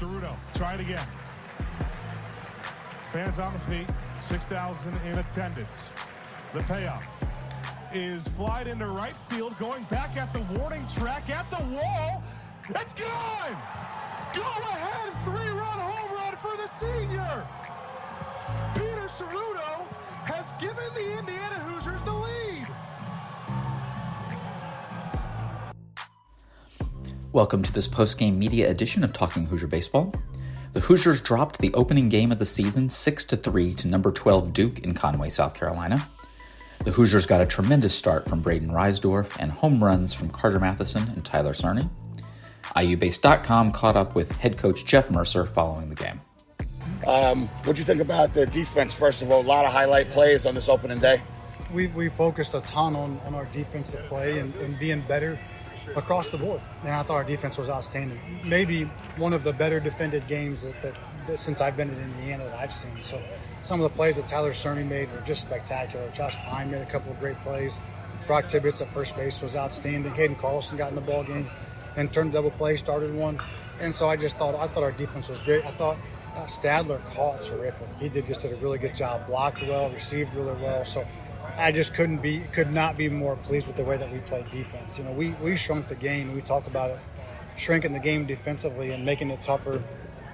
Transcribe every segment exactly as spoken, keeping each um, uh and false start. Cerrudo, try it again. Fans on the feet, six thousand in attendance. The payoff is flied into right field, going back at the warning track, at the wall. It's gone! Go ahead, three-run home run for the senior. Peter Cerrudo has given the Indiana Hoosiers the lead. Welcome to this post-game media edition of Talking Hoosier Baseball. The Hoosiers dropped the opening game of the season six to three to number twelve Duke in Conway, South Carolina. The Hoosiers got a tremendous start from Brayden Risedorph and home runs from Carter Mathison and Tyler Cerny. i u base dot com caught up with head coach Jeff Mercer following the game. Um, what do you think about the defense, first of all? A lot of highlight plays on this opening day. We we focused a ton on, on our defensive play and, and being better across the board, and I thought our defense was outstanding. Maybe one of the better defended games that, that, that since I've been in Indiana that I've seen. So some of the plays that Tyler Cerny made were just spectacular. Josh Pine made a couple of great plays. Brock Tibbetts at first base was outstanding. Caden Carlson got in the ball game and turned double play, started one. And so I just thought I thought our defense was great. I thought uh, Stadler caught terrific. He did just did a really good job, blocked well, received really well. So I just couldn't be, could not be more pleased with the way that we played defense. You know, we, we shrunk the game. We talked about it, shrinking the game defensively and making it tougher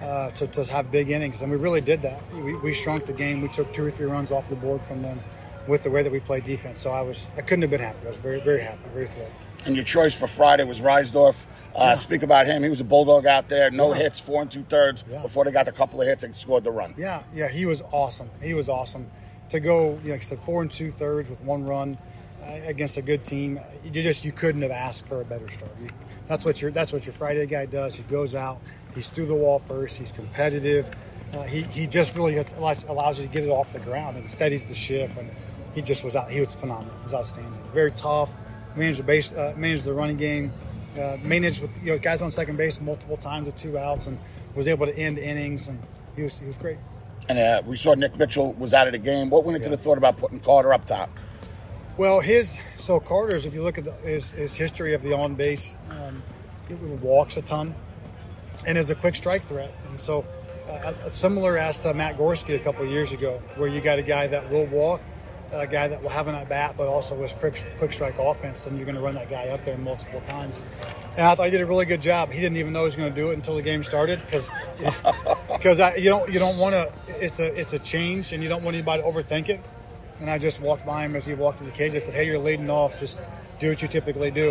uh, to, to have big innings. And we really did that. We, we shrunk the game. We took two or three runs off the board from them with the way that we played defense. So I was, I couldn't have been happier. I was very, very happy, very thrilled. And your choice for Friday was Risedorph. Uh, yeah. Speak about him. He was a bulldog out there. No yeah. hits, four and two thirds yeah. before they got a couple of hits and scored the run. Yeah, yeah, he was awesome. He was awesome. To go, you know, like I said, four and two thirds with one run uh, against a good team, you just you couldn't have asked for a better start. You, that's what your that's what your Friday guy does. He goes out, he's through the wall first, he's competitive. Uh, he he just really gets, allows you to get it off the ground and steadies the ship. And he just was out. He was phenomenal. He was outstanding. Very tough. Managed the base. Uh, managed the running game. Uh, managed with you know guys on second base multiple times with two outs and was able to end innings. And he was he was great. And uh, we saw Nick Mitchell was out of the game. What went into yeah. the thought about putting Carter up top? Well, his so Carter's, if you look at the, his, his history of the on base, um, he walks a ton and is a quick strike threat. And so, uh, similar as to Matt Gorski a couple of years ago, where you got a guy that will walk, a guy that will have an at bat, but also is quick, quick strike offense, and you're going to run that guy up there multiple times. And I thought he did a really good job. He didn't even know he was going to do it until the game started, because because you don't you don't want to. It's a it's a change, and you don't want anybody to overthink it. And I just walked by him as he walked to the cage. I said, "Hey, you're leading off. Just do what you typically do."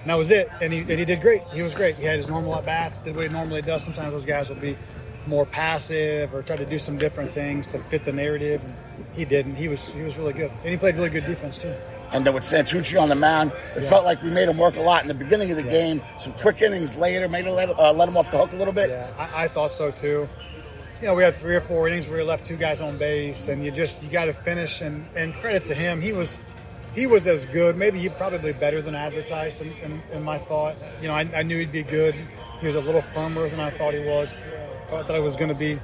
And that was it. And he and he did great. He was great. He had his normal at bats. Did what he normally does. Sometimes those guys will be more passive or try to do some different things to fit the narrative. And he didn't. He was he was really good, and he played really good defense too. And then with Santucci on the mound, it yeah. felt like we made him work a lot in the beginning of the yeah. game. Some quick innings later, made him let, uh, let him off the hook a little bit. Yeah, I, I thought so too. You know, we had three or four innings where we left two guys on base, and you just you got to finish. And, and credit to him, he was he was as good, maybe he probably better than advertised. In, in, in my thought, you know, I, I knew he'd be good. He was a little firmer than I thought he was. I thought it was going to be,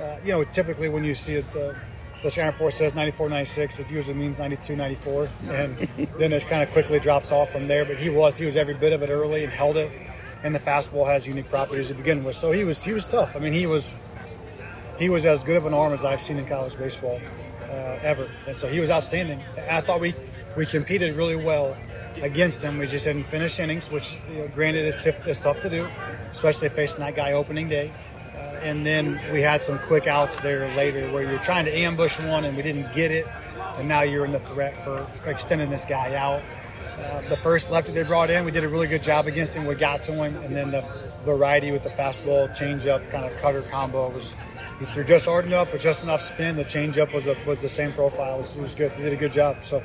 uh, you know, typically when you see it, uh, the scouting report says ninety-four ninety-six, it usually means ninety-two ninety-four, and then it kind of quickly drops off from there. But he was, he was every bit of it early and held it, and the fastball has unique properties to begin with. So he was, he was tough. I mean, he was, he was as good of an arm as I've seen in college baseball uh, ever, and so he was outstanding. And I thought we, we competed really well against him. We just didn't finish innings, which, you know, granted, is, tif- is tough to do, especially facing that guy opening day. Uh, and then we had some quick outs there later where you're trying to ambush one and we didn't get it, and now you're in the threat for, for extending this guy out. Uh, the first lefty they brought in, we did a really good job against him. We got to him, and then the, the righty with the fastball changeup kind of cutter combo was, he threw just hard enough with just enough spin. The changeup was a, was the same profile. It was, it was good. He did a good job. So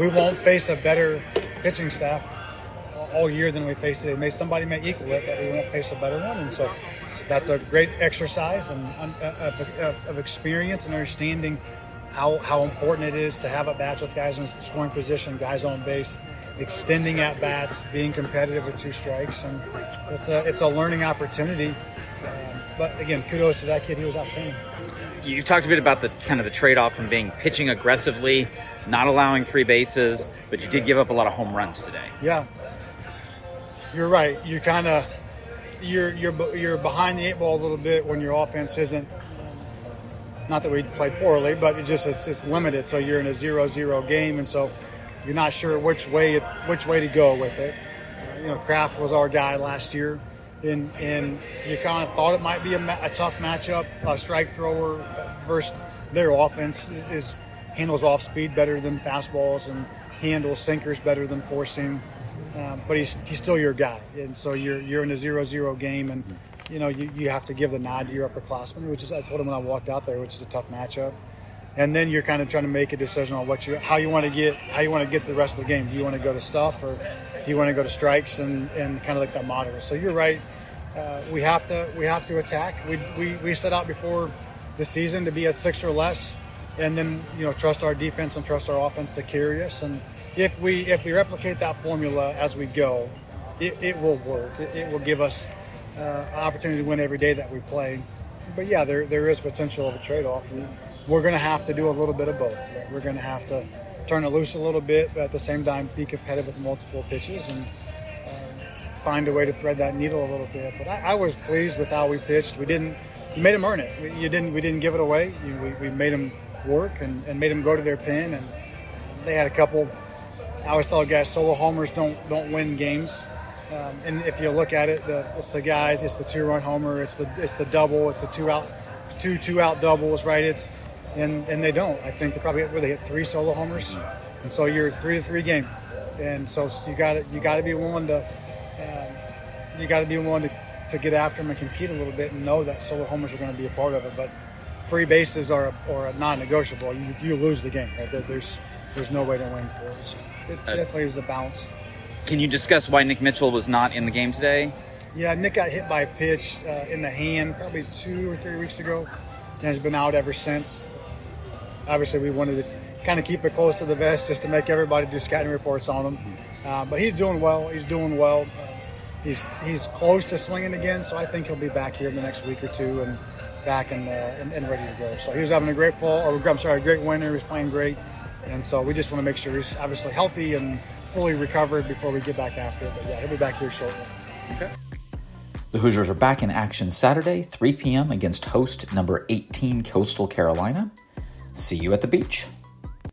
we won't face a better pitching staff all year than we faced today. Maybe somebody may equal it, but we won't face a better one, and so. That's a great exercise and uh, of, of experience and understanding how how important it is to have at-bats with guys in scoring position, guys on base, extending at-bats, being competitive with two strikes. And it's a, it's a learning opportunity. Uh, but, again, kudos to that kid. He was outstanding. You talked a bit about the kind of the trade-off from being pitching aggressively, not allowing free bases, but you did give up a lot of home runs today. Yeah. You're right. You kind of – you're you're you're behind the eight ball a little bit when your offense isn't. Not that we play poorly, but it just it's, it's limited. So you're in a zero zero game, and so you're not sure which way which way to go with it. Uh, you know, Kraft was our guy last year, and and you kind of thought it might be a, ma- a tough matchup. A strike thrower versus their offense is handles off speed better than fastballs and handles sinkers better than four seam. Uh, but he's, he's still your guy, and so you're you're in a zero zero game, and you know you, you have to give the nod to your upperclassmen, which is I told him when I walked out there, which is a tough matchup. And then you're kind of trying to make a decision on what you how you want to get how you want to get the rest of the game. Do you want to go to stuff or do you want to go to strikes and, and kind of like that monitor? So you're right. Uh, we have to we have to attack. We we we set out before the season to be at six or less, and then you know trust our defense and trust our offense to carry us. And if we if we replicate that formula as we go, it, it will work. It, it will give us uh, an opportunity to win every day that we play. But yeah, there there is potential of a trade-off. We're going to have to do a little bit of both. Right? We're going to have to turn it loose a little bit, but at the same time be competitive with multiple pitches and uh, find a way to thread that needle a little bit. But I, I was pleased with how we pitched. We didn't you made them earn it. We, you didn't we didn't give it away. You, we we made them work and, and made them go to their pen, and they had a couple. I always tell guys, solo homers don't don't win games, um, and if you look at it, the, it's the guys, it's the two-run homer, it's the it's the double, it's the two-out, two two-out doubles, right? It's and and they don't. I think they probably really hit three solo homers, and so you're three to three game, and so you got to you got to be willing to uh, you got to be willing to, to get after them and compete a little bit, and know that solo homers are going to be a part of it. But free bases are a, are a non-negotiable. You you lose the game. Right? There's there's no way to win for it. So. It definitely is a bounce. Can you discuss why Nick Mitchell was not in the game today? Yeah, Nick got hit by a pitch uh, in the hand probably two or three weeks ago and has been out ever since. Obviously, we wanted to kind of keep it close to the vest just to make everybody do scouting reports on him. Uh, but he's doing well. He's doing well. Uh, he's he's close to swinging again, so I think he'll be back here in the next week or two and back and, uh, and, and ready to go. So he was having a great fall, or I'm sorry, a great winter. He was playing great. And so we just want to make sure he's obviously healthy and fully recovered before we get back after it. But yeah, he'll be back here shortly. Okay. The Hoosiers are back in action Saturday, three p.m. against host number eighteen Coastal Carolina. See you at the beach.